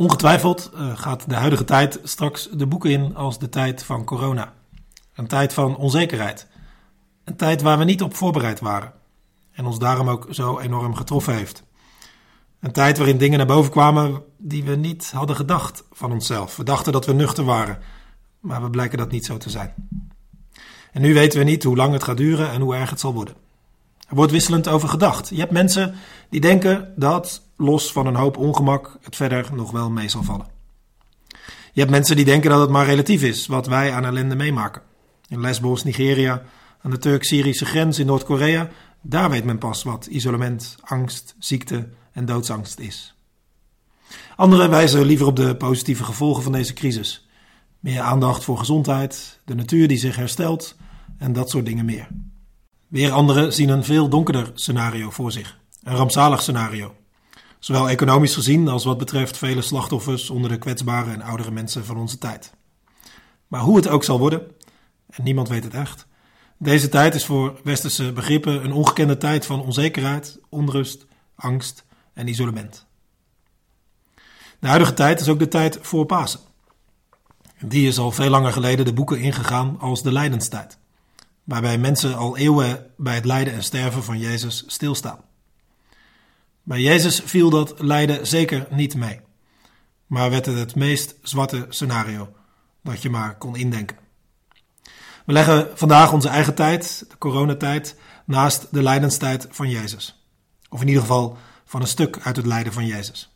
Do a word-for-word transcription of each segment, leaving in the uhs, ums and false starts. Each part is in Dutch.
Ongetwijfeld uh, gaat de huidige tijd straks de boeken in als de tijd van corona. Een tijd van onzekerheid. Een tijd waar we niet op voorbereid waren. En ons daarom ook zo enorm getroffen heeft. Een tijd waarin dingen naar boven kwamen die we niet hadden gedacht van onszelf. We dachten dat we nuchter waren, maar we blijken dat niet zo te zijn. En nu weten we niet hoe lang het gaat duren en hoe erg het zal worden. Er wordt wisselend over gedacht. Je hebt mensen die denken dat, los van een hoop ongemak, het verder nog wel mee zal vallen. Je hebt mensen die denken dat het maar relatief is wat wij aan ellende meemaken. In Lesbos, Nigeria, aan de Turk-Syrische grens in Noord-Korea, daar weet men pas wat isolement, angst, ziekte en doodsangst is. Anderen wijzen liever op de positieve gevolgen van deze crisis. Meer aandacht voor gezondheid, de natuur die zich herstelt en dat soort dingen meer. Weer anderen zien een veel donkerder scenario voor zich. Een rampzalig scenario. Zowel economisch gezien als wat betreft vele slachtoffers onder de kwetsbare en oudere mensen van onze tijd. Maar hoe het ook zal worden, en niemand weet het echt, deze tijd is voor westerse begrippen een ongekende tijd van onzekerheid, onrust, angst en isolement. De huidige tijd is ook de tijd voor Pasen. Die is al veel langer geleden de boeken ingegaan als de lijdenstijd, waarbij mensen al eeuwen bij het lijden en sterven van Jezus stilstaan. Bij Jezus viel dat lijden zeker niet mee, maar werd het het meest zwarte scenario dat je maar kon indenken. We leggen vandaag onze eigen tijd, de coronatijd, naast de lijdenstijd van Jezus. Of in ieder geval van een stuk uit het lijden van Jezus.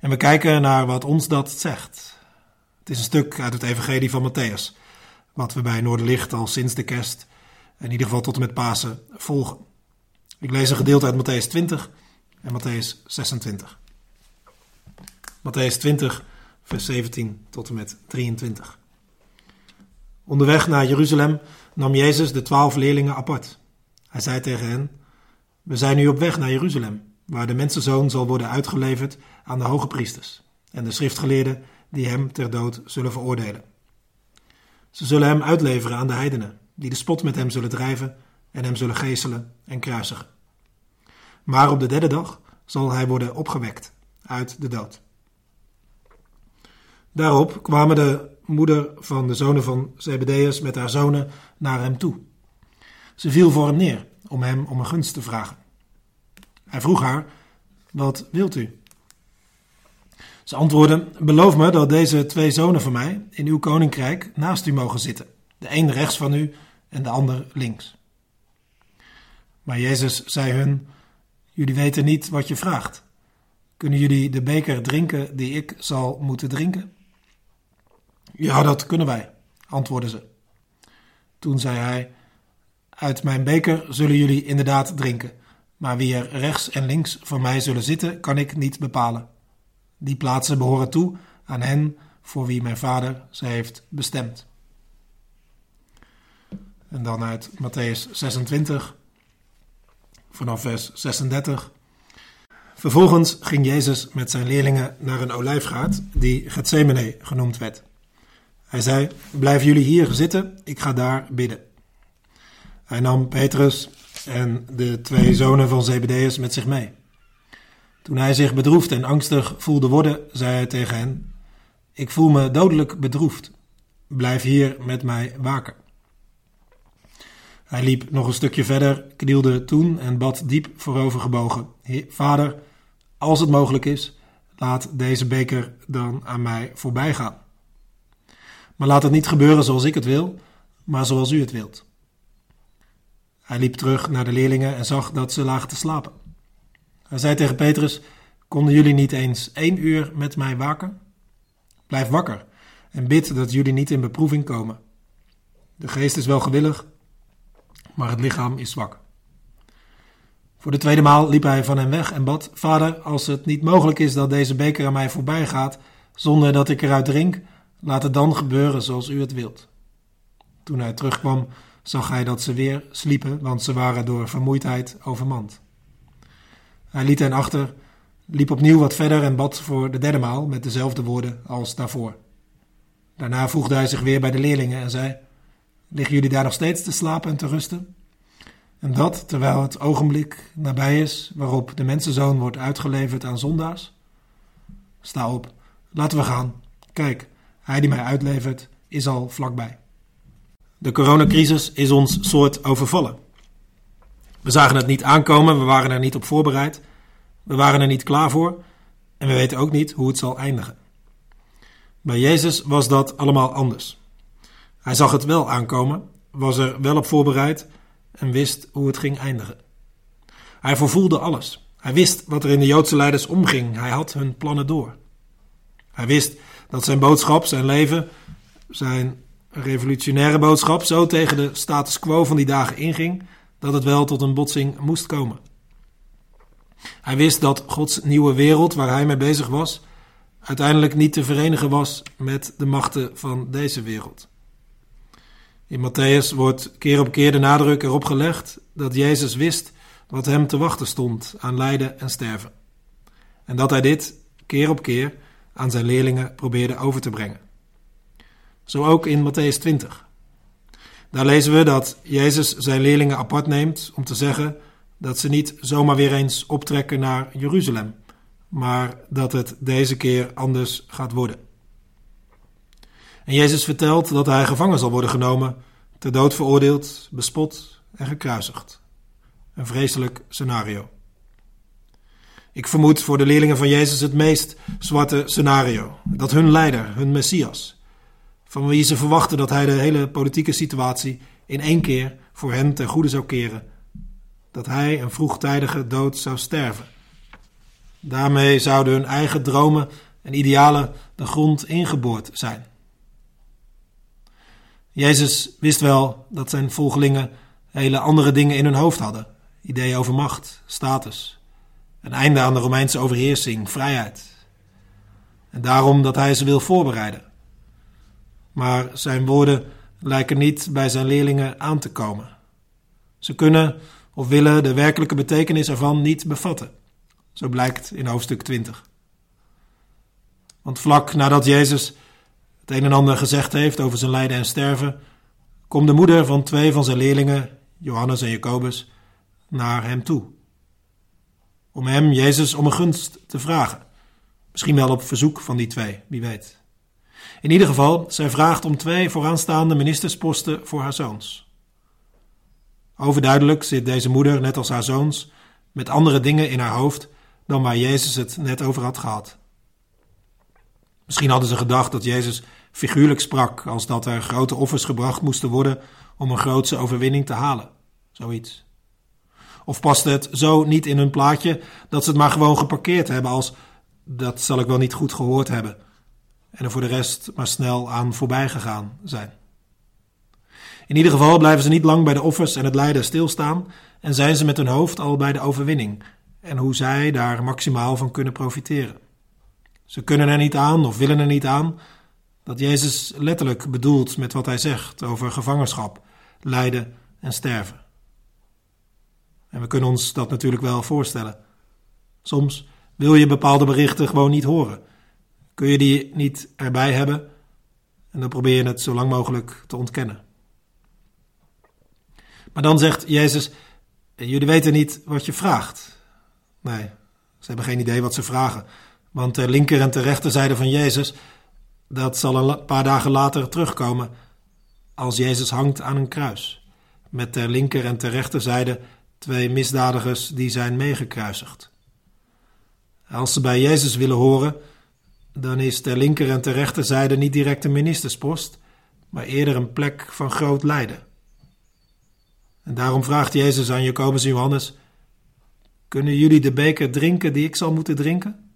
En we kijken naar wat ons dat zegt. Het is een stuk uit het evangelie van Matthäus, wat we bij Noorderlicht al sinds de kerst, in ieder geval tot en met Pasen, volgen. Ik lees een gedeelte uit Matthäus twintig en Matthäus zesentwintig. Matthäus twintig, vers zeventien tot en met drieëntwintig. Onderweg naar Jeruzalem nam Jezus de twaalf leerlingen apart. Hij zei tegen hen: "We zijn nu op weg naar Jeruzalem, waar de mensenzoon zal worden uitgeleverd aan de hoge priesters en de schriftgeleerden die hem ter dood zullen veroordelen. Ze zullen hem uitleveren aan de heidenen, die de spot met hem zullen drijven en hem zullen geeselen en kruisigen. Maar op de derde dag zal hij worden opgewekt uit de dood." Daarop kwamen de moeder van de zonen van Zebedeus met haar zonen naar hem toe. Ze viel voor hem neer om hem om een gunst te vragen. Hij vroeg haar: "Wat wilt u?" Ze antwoordde: "Beloof me dat deze twee zonen van mij in uw koninkrijk naast u mogen zitten, de een rechts van u en de ander links." Maar Jezus zei hun: "Jullie weten niet wat je vraagt. Kunnen jullie de beker drinken die ik zal moeten drinken?" "Ja, dat kunnen wij," antwoordden ze. Toen zei hij: "Uit mijn beker zullen jullie inderdaad drinken, maar wie er rechts en links van mij zullen zitten, kan ik niet bepalen. Die plaatsen behoren toe aan hen voor wie mijn vader ze heeft bestemd." En dan uit Matthäus zesentwintig, vanaf vers zesendertig. Vervolgens ging Jezus met zijn leerlingen naar een olijfgaard die Getsemane genoemd werd. Hij zei: "Blijven jullie hier zitten, ik ga daar bidden." Hij nam Petrus en de twee zonen van Zebedeus met zich mee. Toen hij zich bedroefd en angstig voelde worden, zei hij tegen hen: "Ik voel me dodelijk bedroefd. Blijf hier met mij waken." Hij liep nog een stukje verder, knielde toen en bad diep voorovergebogen: "Vader, als het mogelijk is, laat deze beker dan aan mij voorbij gaan. Maar laat het niet gebeuren zoals ik het wil, maar zoals u het wilt." Hij liep terug naar de leerlingen en zag dat ze lagen te slapen. Hij zei tegen Petrus: "Konden jullie niet eens één uur met mij waken? Blijf wakker en bid dat jullie niet in beproeving komen. De geest is wel gewillig, maar het lichaam is zwak." Voor de tweede maal liep hij van hen weg en bad: "Vader, als het niet mogelijk is dat deze beker aan mij voorbij gaat, zonder dat ik eruit drink, laat het dan gebeuren zoals u het wilt." Toen hij terugkwam, zag hij dat ze weer sliepen, want ze waren door vermoeidheid overmand. Hij liet hen achter, liep opnieuw wat verder en bad voor de derde maal met dezelfde woorden als daarvoor. Daarna voegde hij zich weer bij de leerlingen en zei: "Liggen jullie daar nog steeds te slapen en te rusten? En dat terwijl het ogenblik nabij is waarop de mensenzoon wordt uitgeleverd aan zondaars? Sta op, Laten we gaan. Kijk, hij die mij uitlevert is al vlakbij. De coronacrisis is ons soort overvallen. We zagen het niet aankomen, we waren er niet op voorbereid. We waren er niet klaar voor en we weten ook niet hoe het zal eindigen. Bij Jezus was dat allemaal anders. Hij zag het wel aankomen, was er wel op voorbereid en wist hoe het ging eindigen. Hij voorvoelde alles. Hij wist wat er in de Joodse leiders omging. Hij had hun plannen door. Hij wist dat zijn boodschap, zijn leven, zijn revolutionaire boodschap zo tegen de status quo van die dagen inging dat het wel tot een botsing moest komen. Hij wist dat Gods nieuwe wereld waar hij mee bezig was uiteindelijk niet te verenigen was met de machten van deze wereld. In Matthäus wordt keer op keer de nadruk erop gelegd dat Jezus wist wat hem te wachten stond aan lijden en sterven. En dat hij dit keer op keer aan zijn leerlingen probeerde over te brengen. Zo ook in Matthäus twintig. Daar lezen we dat Jezus zijn leerlingen apart neemt om te zeggen dat ze niet zomaar weer eens optrekken naar Jeruzalem, maar dat het deze keer anders gaat worden. En Jezus vertelt dat hij gevangen zal worden genomen, ter dood veroordeeld, bespot en gekruisigd. Een vreselijk scenario. Ik vermoed voor de leerlingen van Jezus het meest zwarte scenario. Dat hun leider, hun Messias, van wie ze verwachten dat hij de hele politieke situatie in één keer voor hen ten goede zou keren. Dat hij een vroegtijdige dood zou sterven. Daarmee zouden hun eigen dromen en idealen de grond ingeboord zijn. Jezus wist wel dat zijn volgelingen hele andere dingen in hun hoofd hadden. Ideeën over macht, status, een einde aan de Romeinse overheersing, vrijheid. En daarom dat hij ze wil voorbereiden. Maar zijn woorden lijken niet bij zijn leerlingen aan te komen. Ze kunnen of willen de werkelijke betekenis ervan niet bevatten. Zo blijkt in hoofdstuk twintig. Want vlak nadat Jezus het een en ander gezegd heeft over zijn lijden en sterven, komt de moeder van twee van zijn leerlingen, Johannes en Jacobus, naar hem toe. Om hem, Jezus, om een gunst te vragen. Misschien wel op verzoek van die twee, wie weet. In ieder geval, zij vraagt om twee vooraanstaande ministersposten voor haar zoons. Overduidelijk zit deze moeder, net als haar zoons, met andere dingen in haar hoofd dan waar Jezus het net over had gehad. Misschien hadden ze gedacht dat Jezus figuurlijk sprak als dat er grote offers gebracht moesten worden om een grootse overwinning te halen. Zoiets. Of paste het zo niet in hun plaatje dat ze het maar gewoon geparkeerd hebben als dat zal ik wel niet goed gehoord hebben en er voor de rest maar snel aan voorbij gegaan zijn. In ieder geval blijven ze niet lang bij de offers en het lijden stilstaan en zijn ze met hun hoofd al bij de overwinning en hoe zij daar maximaal van kunnen profiteren. Ze kunnen er niet aan of willen er niet aan dat Jezus letterlijk bedoelt met wat hij zegt over gevangenschap, lijden en sterven. En we kunnen ons dat natuurlijk wel voorstellen. Soms wil je bepaalde berichten gewoon niet horen. Kun je die niet erbij hebben en dan probeer je het zo lang mogelijk te ontkennen. Maar dan zegt Jezus, jullie weten niet wat je vraagt. Nee, ze hebben geen idee wat ze vragen. Want ter linker en ter rechterzijde van Jezus, dat zal een paar dagen later terugkomen als Jezus hangt aan een kruis. Met ter linker en ter rechterzijde twee misdadigers die zijn meegekruisigd. Als ze bij Jezus willen horen, dan is ter linker en ter rechterzijde niet direct een ministerspost, maar eerder een plek van groot lijden. En daarom vraagt Jezus aan Jacobus en Johannes, kunnen jullie de beker drinken die ik zal moeten drinken?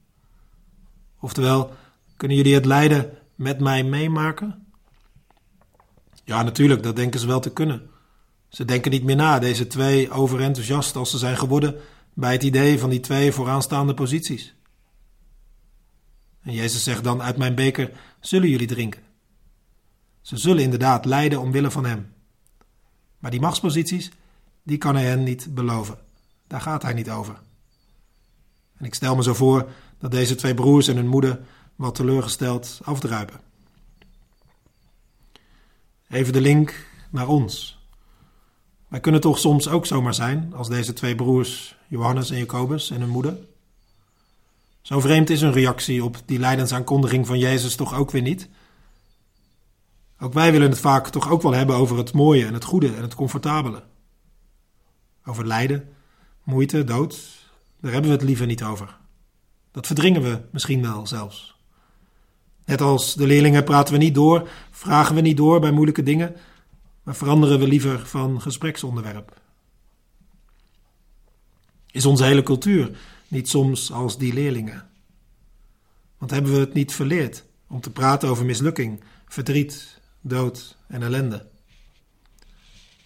Oftewel, kunnen jullie het lijden met mij meemaken? Ja, natuurlijk, dat denken ze wel te kunnen. Ze denken niet meer na, deze twee overenthousiast als ze zijn geworden bij het idee van die twee vooraanstaande posities. En Jezus zegt dan, uit mijn beker zullen jullie drinken. Ze zullen inderdaad lijden omwille van hem. Maar die machtsposities, die kan hij hen niet beloven. Daar gaat hij niet over. En ik stel me zo voor dat deze twee broers en hun moeder wat teleurgesteld afdruipen. Even de link naar ons. Wij kunnen toch soms ook zomaar zijn als deze twee broers, Johannes en Jacobus en hun moeder? Zo vreemd is hun reactie op die lijdensaankondiging van Jezus toch ook weer niet. Ook wij willen het vaak toch ook wel hebben over het mooie en het goede en het comfortabele. Over lijden, moeite, dood, daar hebben we het liever niet over. Dat verdringen we misschien wel zelfs. Net als de leerlingen praten we niet door, vragen we niet door bij moeilijke dingen, maar veranderen we liever van gespreksonderwerp. Is onze hele cultuur niet soms als die leerlingen? Want hebben we het niet verleerd om te praten over mislukking, verdriet, dood en ellende?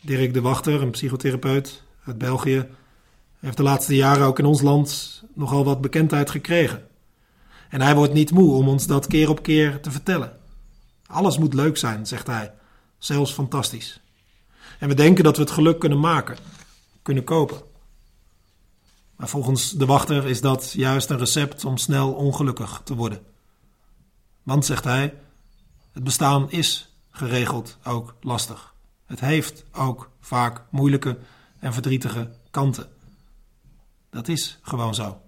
Dirk de Wachter, een psychotherapeut uit België, heeft de laatste jaren ook in ons land nogal wat bekendheid gekregen. En hij wordt niet moe om ons dat keer op keer te vertellen. Alles moet leuk zijn, zegt hij, zelfs fantastisch. En we denken dat we het geluk kunnen maken, kunnen kopen. Maar volgens de Wachter is dat juist een recept om snel ongelukkig te worden. Want, zegt hij, het bestaan is geregeld ook lastig. Het heeft ook vaak moeilijke en verdrietige kanten. Dat is gewoon zo.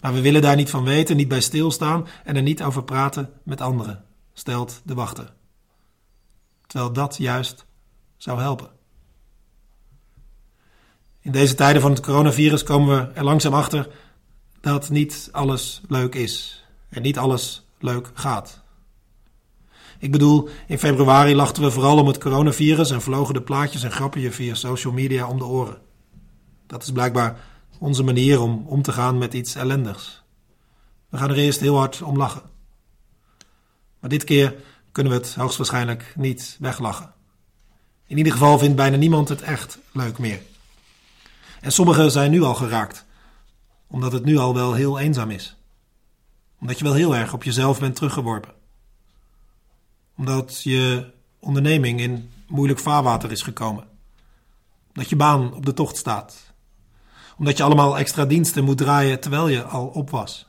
Maar we willen daar niet van weten, niet bij stilstaan en er niet over praten met anderen, stelt de Wachter. Terwijl dat juist zou helpen. In deze tijden van het coronavirus komen we er langzaam achter dat niet alles leuk is en niet alles leuk gaat. Ik bedoel, in februari lachten we vooral om het coronavirus en vlogen de plaatjes en grappen via social media om de oren. Dat is blijkbaar onze manier om om te gaan met iets ellendigs. We gaan er eerst heel hard om lachen. Maar dit keer kunnen we het hoogstwaarschijnlijk niet weglachen. In ieder geval vindt bijna niemand het echt leuk meer. En sommigen zijn nu al geraakt, omdat het nu al wel heel eenzaam is. Omdat je wel heel erg op jezelf bent teruggeworpen. Omdat je onderneming in moeilijk vaarwater is gekomen. Omdat je baan op de tocht staat. Omdat je allemaal extra diensten moet draaien terwijl je al op was.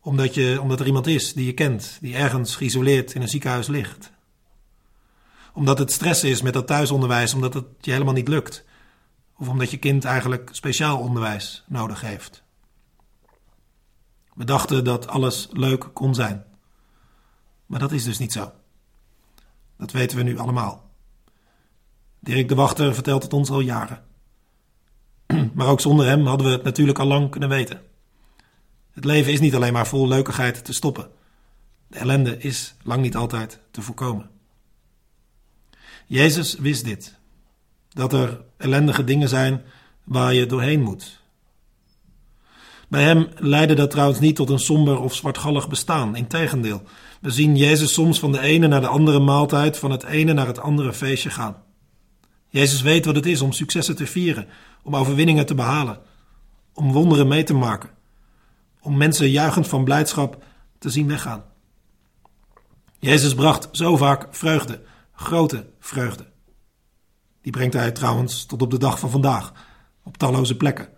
Omdat, je, omdat er iemand is die je kent, die ergens geïsoleerd in een ziekenhuis ligt. Omdat het stress is met dat thuisonderwijs, omdat het je helemaal niet lukt. Of omdat je kind eigenlijk speciaal onderwijs nodig heeft. We dachten dat alles leuk kon zijn. Maar dat is dus niet zo. Dat weten we nu allemaal. Dirk de Wachter vertelt het ons al jaren. Maar ook zonder hem hadden we het natuurlijk al lang kunnen weten. Het leven is niet alleen maar vol leukigheid te stoppen. De ellende is lang niet altijd te voorkomen. Jezus wist dit. Dat er ellendige dingen zijn waar je doorheen moet. Bij hem leidde dat trouwens niet tot een somber of zwartgallig bestaan. Integendeel, we zien Jezus soms van de ene naar de andere maaltijd, van het ene naar het andere feestje gaan. Jezus weet wat het is om successen te vieren, om overwinningen te behalen, om wonderen mee te maken, om mensen juichend van blijdschap te zien weggaan. Jezus bracht zo vaak vreugde, grote vreugde. Die brengt hij trouwens tot op de dag van vandaag, op talloze plekken.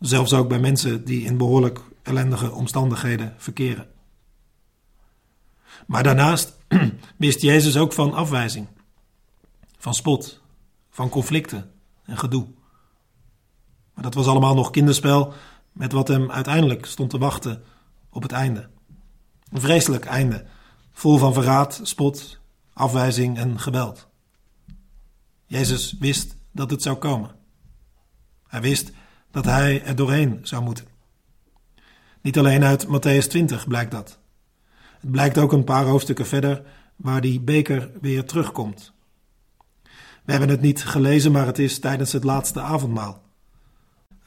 Zelfs ook bij mensen die in behoorlijk ellendige omstandigheden verkeren. Maar daarnaast wist Jezus ook van afwijzing, van spot, van conflicten en gedoe. Maar dat was allemaal nog kinderspel met wat hem uiteindelijk stond te wachten op het einde. Een vreselijk einde, vol van verraad, spot, afwijzing en geweld. Jezus wist dat het zou komen. Hij wist dat hij er doorheen zou moeten. Niet alleen uit Matthäus twintig blijkt dat. Het blijkt ook een paar hoofdstukken verder waar die beker weer terugkomt. We hebben het niet gelezen, maar het is tijdens het laatste avondmaal.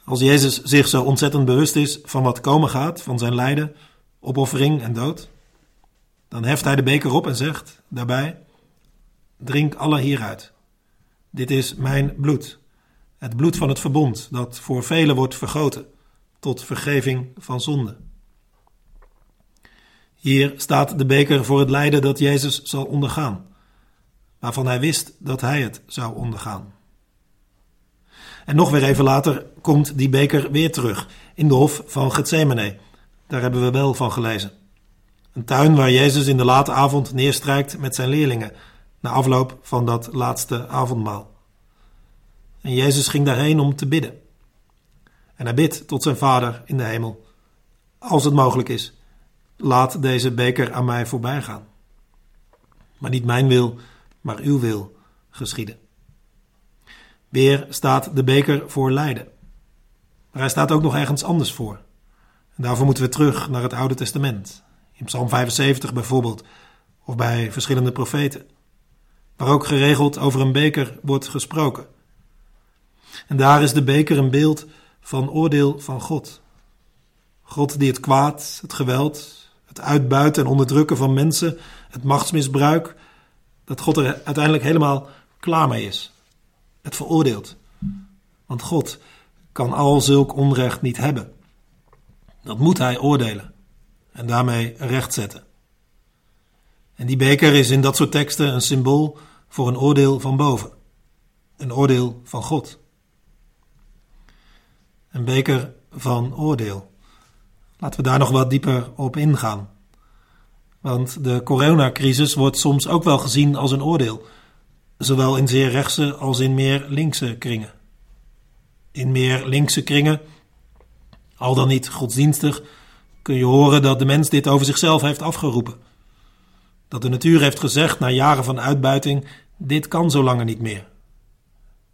Als Jezus zich zo ontzettend bewust is van wat komen gaat, van zijn lijden, opoffering en dood, dan heft hij de beker op en zegt daarbij: drink alle hieruit. Dit is mijn bloed, het bloed van het verbond dat voor velen wordt vergoten, tot vergeving van zonde. Hier staat de beker voor het lijden dat Jezus zal ondergaan, waarvan hij wist dat hij het zou ondergaan. En nog weer even later komt die beker weer terug, in de hof van Getsemane. Daar hebben we wel van gelezen. Een tuin waar Jezus in de late avond neerstrijkt met zijn leerlingen, na afloop van dat laatste avondmaal. En Jezus ging daarheen om te bidden. En hij bidt tot zijn Vader in de hemel als het mogelijk is, laat deze beker aan mij voorbij gaan. Maar niet mijn wil, maar uw wil geschieden. Weer staat de beker voor lijden. Maar hij staat ook nog ergens anders voor. En daarvoor moeten we terug naar het Oude Testament. In Psalm vijfenzeventig bijvoorbeeld, of bij verschillende profeten. Waar ook geregeld over een beker wordt gesproken. En daar is de beker een beeld van oordeel van God. God die het kwaad, het geweld, het uitbuiten en onderdrukken van mensen, het machtsmisbruik, dat God er uiteindelijk helemaal klaar mee is. Het veroordeelt. Want God kan al zulk onrecht niet hebben. Dat moet hij oordelen en daarmee rechtzetten. En die beker is in dat soort teksten een symbool voor een oordeel van boven. Een oordeel van God. Een beker van oordeel. Laten we daar nog wat dieper op ingaan. Want de coronacrisis wordt soms ook wel gezien als een oordeel. Zowel in zeer rechtse als in meer linkse kringen. In meer linkse kringen, al dan niet godsdienstig, kun je horen dat de mens dit over zichzelf heeft afgeroepen. Dat de natuur heeft gezegd na jaren van uitbuiting, dit kan zo langer niet meer.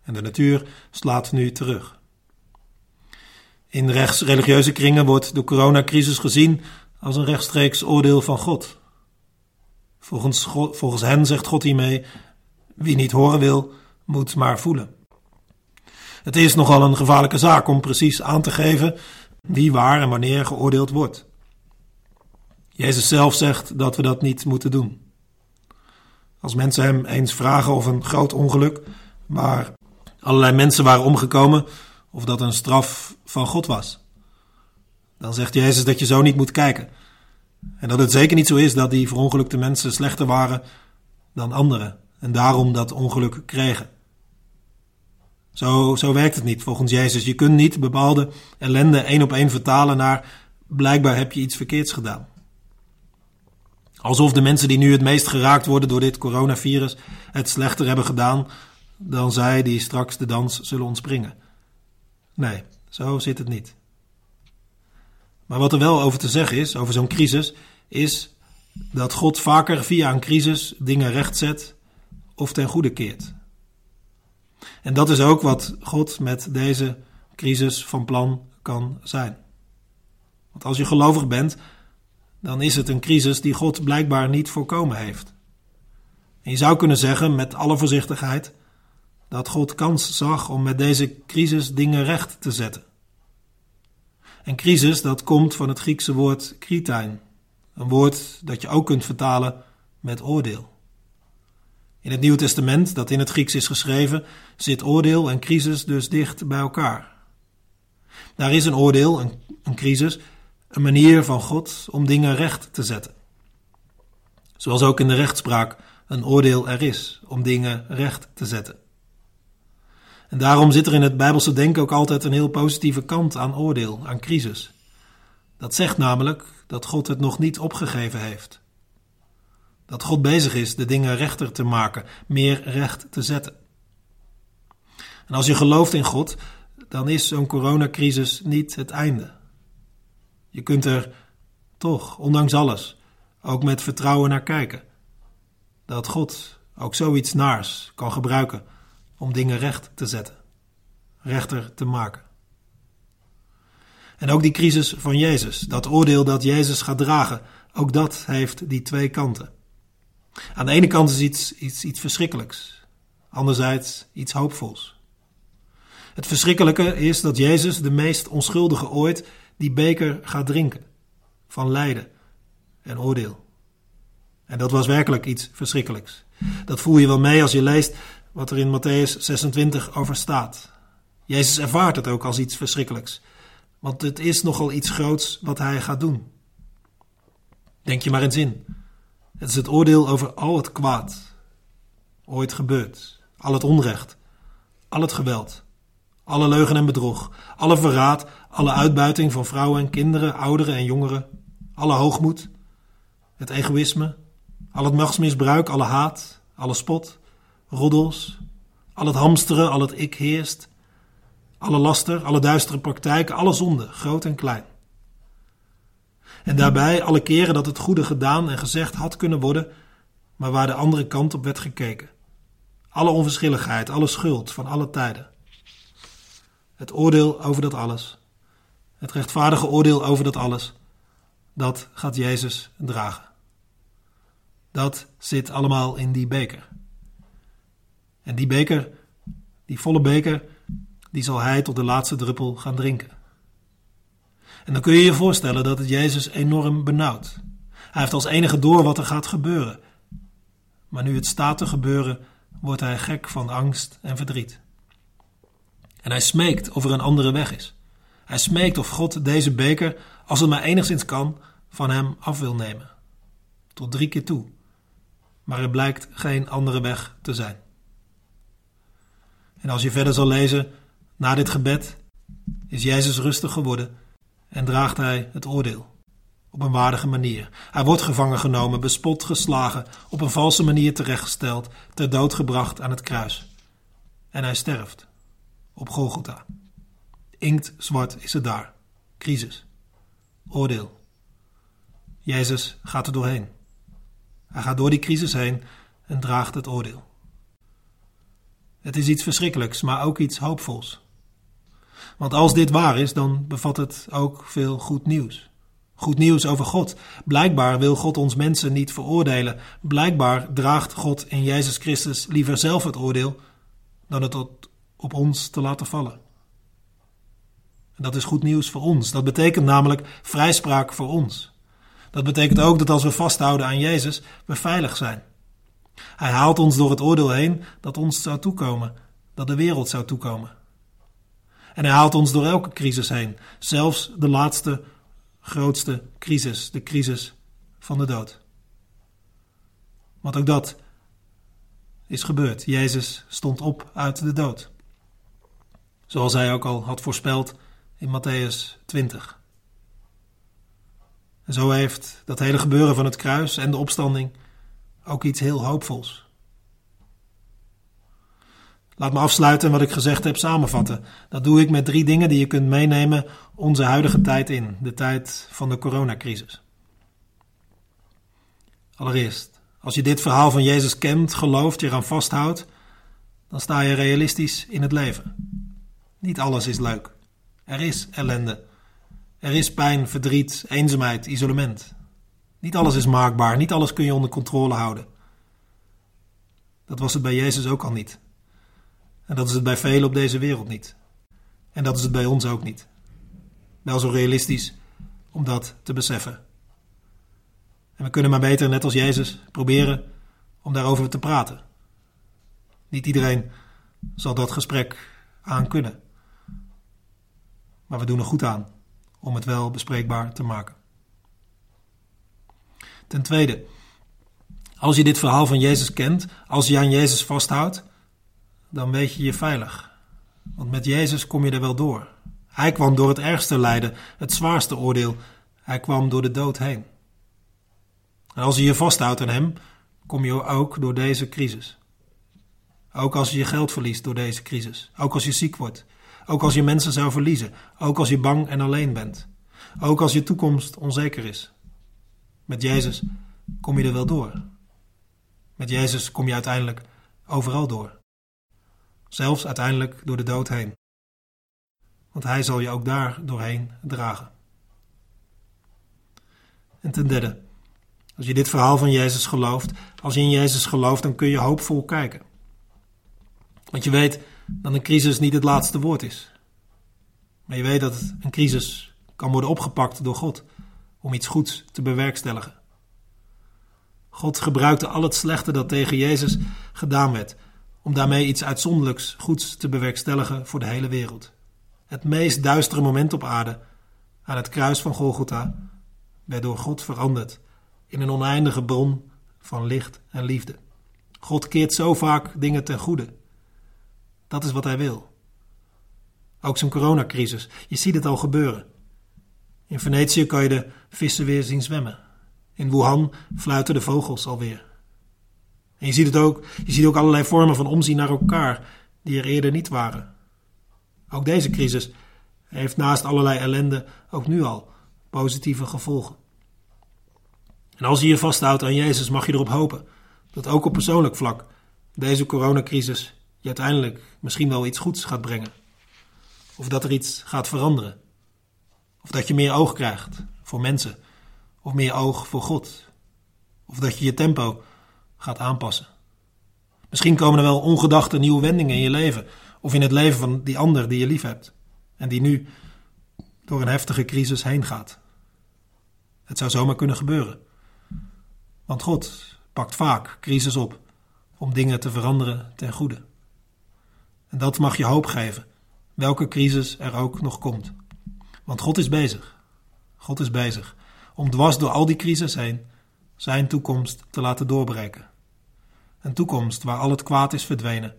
En de natuur slaat nu terug. In rechts-religieuze kringen wordt de coronacrisis gezien als een rechtstreeks oordeel van God. Volgens, God, volgens hen zegt God hiermee, wie niet horen wil, moet maar voelen. Het is nogal een gevaarlijke zaak om precies aan te geven wie waar en wanneer geoordeeld wordt. Jezus zelf zegt dat we dat niet moeten doen. Als mensen hem eens vragen of een groot ongeluk, waar allerlei mensen waren omgekomen, of dat een straf van God was. Dan zegt Jezus dat je zo niet moet kijken. En dat het zeker niet zo is dat die verongelukte mensen slechter waren dan anderen. En daarom dat ongeluk kregen. Zo, zo werkt het niet volgens Jezus. Je kunt niet bepaalde ellende één op één vertalen naar blijkbaar heb je iets verkeerds gedaan. Alsof de mensen die nu het meest geraakt worden door dit coronavirus het slechter hebben gedaan dan zij die straks de dans zullen ontspringen. Nee, zo zit het niet. Maar wat er wel over te zeggen is, over zo'n crisis, is dat God vaker via een crisis dingen rechtzet of ten goede keert. En dat is ook wat God met deze crisis van plan kan zijn. Want als je gelovig bent, dan is het een crisis die God blijkbaar niet voorkomen heeft. En je zou kunnen zeggen, met alle voorzichtigheid, dat God kans zag om met deze crisis dingen recht te zetten. En crisis, dat komt van het Griekse woord kritijn. Een woord dat je ook kunt vertalen met oordeel. In het Nieuwe Testament, dat in het Grieks is geschreven, zit oordeel en crisis dus dicht bij elkaar. Daar is een oordeel, een, een crisis, een manier van God om dingen recht te zetten. Zoals ook in de rechtspraak een oordeel er is om dingen recht te zetten. En daarom zit er in het Bijbelse denken ook altijd een heel positieve kant aan oordeel, aan crisis. Dat zegt namelijk dat God het nog niet opgegeven heeft. Dat God bezig is de dingen rechter te maken, meer recht te zetten. En als je gelooft in God, dan is zo'n coronacrisis niet het einde. Je kunt er toch, ondanks alles, ook met vertrouwen naar kijken. Dat God ook zoiets naars kan gebruiken om dingen recht te zetten, rechter te maken. En ook die crisis van Jezus, dat oordeel dat Jezus gaat dragen, ook dat heeft die twee kanten. Aan de ene kant is iets, iets, iets verschrikkelijks, anderzijds iets hoopvols. Het verschrikkelijke is dat Jezus, de meest onschuldige ooit, die beker gaat drinken van lijden en oordeel. En dat was werkelijk iets verschrikkelijks. Dat voel je wel mee als je leest wat er in Matthäus zesentwintig over staat. Jezus ervaart het ook als iets verschrikkelijks. Want het is nogal iets groots wat hij gaat doen. Denk je maar eens in. Het is het oordeel over al het kwaad. Ooit gebeurd. Al het onrecht. Al het geweld. Alle leugen en bedrog. Alle verraad. Alle uitbuiting van vrouwen en kinderen, ouderen en jongeren. Alle hoogmoed. Het egoïsme. Al het machtsmisbruik. Alle haat. Alle spot. Roddels, al het hamsteren, al het ik heerst, alle laster, alle duistere praktijken, alle zonden, groot en klein. En daarbij alle keren dat het goede gedaan en gezegd had kunnen worden, maar waar de andere kant op werd gekeken. Alle onverschilligheid, alle schuld van alle tijden. Het oordeel over dat alles. Het rechtvaardige oordeel over dat alles. Dat gaat Jezus dragen. Dat zit allemaal in die beker. En die beker, die volle beker, die zal hij tot de laatste druppel gaan drinken. En dan kun je je voorstellen dat het Jezus enorm benauwt. Hij heeft als enige door wat er gaat gebeuren. Maar nu het staat te gebeuren, wordt hij gek van angst en verdriet. En hij smeekt of er een andere weg is. Hij smeekt of God deze beker, als het maar enigszins kan, van hem af wil nemen. Tot drie keer toe. Maar er blijkt geen andere weg te zijn. En als je verder zal lezen, na dit gebed is Jezus rustig geworden en draagt hij het oordeel. Op een waardige manier. Hij wordt gevangen genomen, bespot, geslagen, op een valse manier terechtgesteld, ter dood gebracht aan het kruis. En hij sterft. Op Golgotha. Inktzwart is het daar. Crisis. Oordeel. Jezus gaat er doorheen. Hij gaat door die crisis heen en draagt het oordeel. Het is iets verschrikkelijks, maar ook iets hoopvols. Want als dit waar is, dan bevat het ook veel goed nieuws. Goed nieuws over God. Blijkbaar wil God ons mensen niet veroordelen. Blijkbaar draagt God in Jezus Christus liever zelf het oordeel dan het op ons te laten vallen. En dat is goed nieuws voor ons. Dat betekent namelijk vrijspraak voor ons. Dat betekent ook dat als we vasthouden aan Jezus, we veilig zijn. Hij haalt ons door het oordeel heen dat ons zou toekomen, dat de wereld zou toekomen. En hij haalt ons door elke crisis heen, zelfs de laatste, grootste crisis, de crisis van de dood. Want ook dat is gebeurd. Jezus stond op uit de dood. Zoals hij ook al had voorspeld in Mattheüs twintig. En zo heeft dat hele gebeuren van het kruis en de opstanding ook iets heel hoopvols. Laat me afsluiten en wat ik gezegd heb samenvatten. Dat doe ik met drie dingen die je kunt meenemen onze huidige tijd in. De tijd van de coronacrisis. Allereerst, als je dit verhaal van Jezus kent, gelooft, je eraan vasthoudt, dan sta je realistisch in het leven. Niet alles is leuk. Er is ellende. Er is pijn, verdriet, eenzaamheid, isolement. Niet alles is maakbaar. Niet alles kun je onder controle houden. Dat was het bij Jezus ook al niet. En dat is het bij velen op deze wereld niet. En dat is het bij ons ook niet. Wel zo realistisch om dat te beseffen. En we kunnen maar beter, net als Jezus, proberen om daarover te praten. Niet iedereen zal dat gesprek aankunnen. Maar we doen er goed aan om het wel bespreekbaar te maken. Ten tweede, als je dit verhaal van Jezus kent, als je aan Jezus vasthoudt, dan weet je je veilig. Want met Jezus kom je er wel door. Hij kwam door het ergste lijden, het zwaarste oordeel. Hij kwam door de dood heen. En als je je vasthoudt aan hem, kom je ook door deze crisis. Ook als je je geld verliest door deze crisis. Ook als je ziek wordt. Ook als je mensen zou verliezen. Ook als je bang en alleen bent. Ook als je toekomst onzeker is. Met Jezus kom je er wel door. Met Jezus kom je uiteindelijk overal door. Zelfs uiteindelijk door de dood heen. Want hij zal je ook daar doorheen dragen. En ten derde, als je dit verhaal van Jezus gelooft, als je in Jezus gelooft, dan kun je hoopvol kijken. Want je weet dat een crisis niet het laatste woord is. Maar je weet dat een crisis kan worden opgepakt door God om iets goeds te bewerkstelligen. God gebruikte al het slechte dat tegen Jezus gedaan werd om daarmee iets uitzonderlijks goeds te bewerkstelligen voor de hele wereld. Het meest duistere moment op aarde, aan het kruis van Golgotha, werd door God veranderd in een oneindige bron van licht en liefde. God keert zo vaak dingen ten goede. Dat is wat hij wil. Ook zijn coronacrisis, je ziet het al gebeuren. In Venetië kan je de vissen weer zien zwemmen. In Wuhan fluiten de vogels alweer. En je ziet het ook, je ziet ook allerlei vormen van omzien naar elkaar die er eerder niet waren. Ook deze crisis heeft naast allerlei ellende ook nu al positieve gevolgen. En als je je vasthoudt aan Jezus mag je erop hopen dat ook op persoonlijk vlak deze coronacrisis je uiteindelijk misschien wel iets goeds gaat brengen. Of dat er iets gaat veranderen. Of dat je meer oog krijgt voor mensen. Of meer oog voor God. Of dat je je tempo gaat aanpassen. Misschien komen er wel ongedachte nieuwe wendingen in je leven. Of in het leven van die ander die je lief hebt. En die nu door een heftige crisis heen gaat. Het zou zomaar kunnen gebeuren. Want God pakt vaak crisis op om dingen te veranderen ten goede. En dat mag je hoop geven, welke crisis er ook nog komt. Want God is bezig. God is bezig om dwars door al die crisis heen zijn toekomst te laten doorbreken. Een toekomst waar al het kwaad is verdwenen,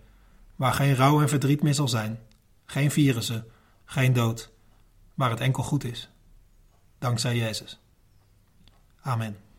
waar geen rouw en verdriet meer zal zijn, geen virussen, geen dood, waar het enkel goed is. Dankzij Jezus. Amen.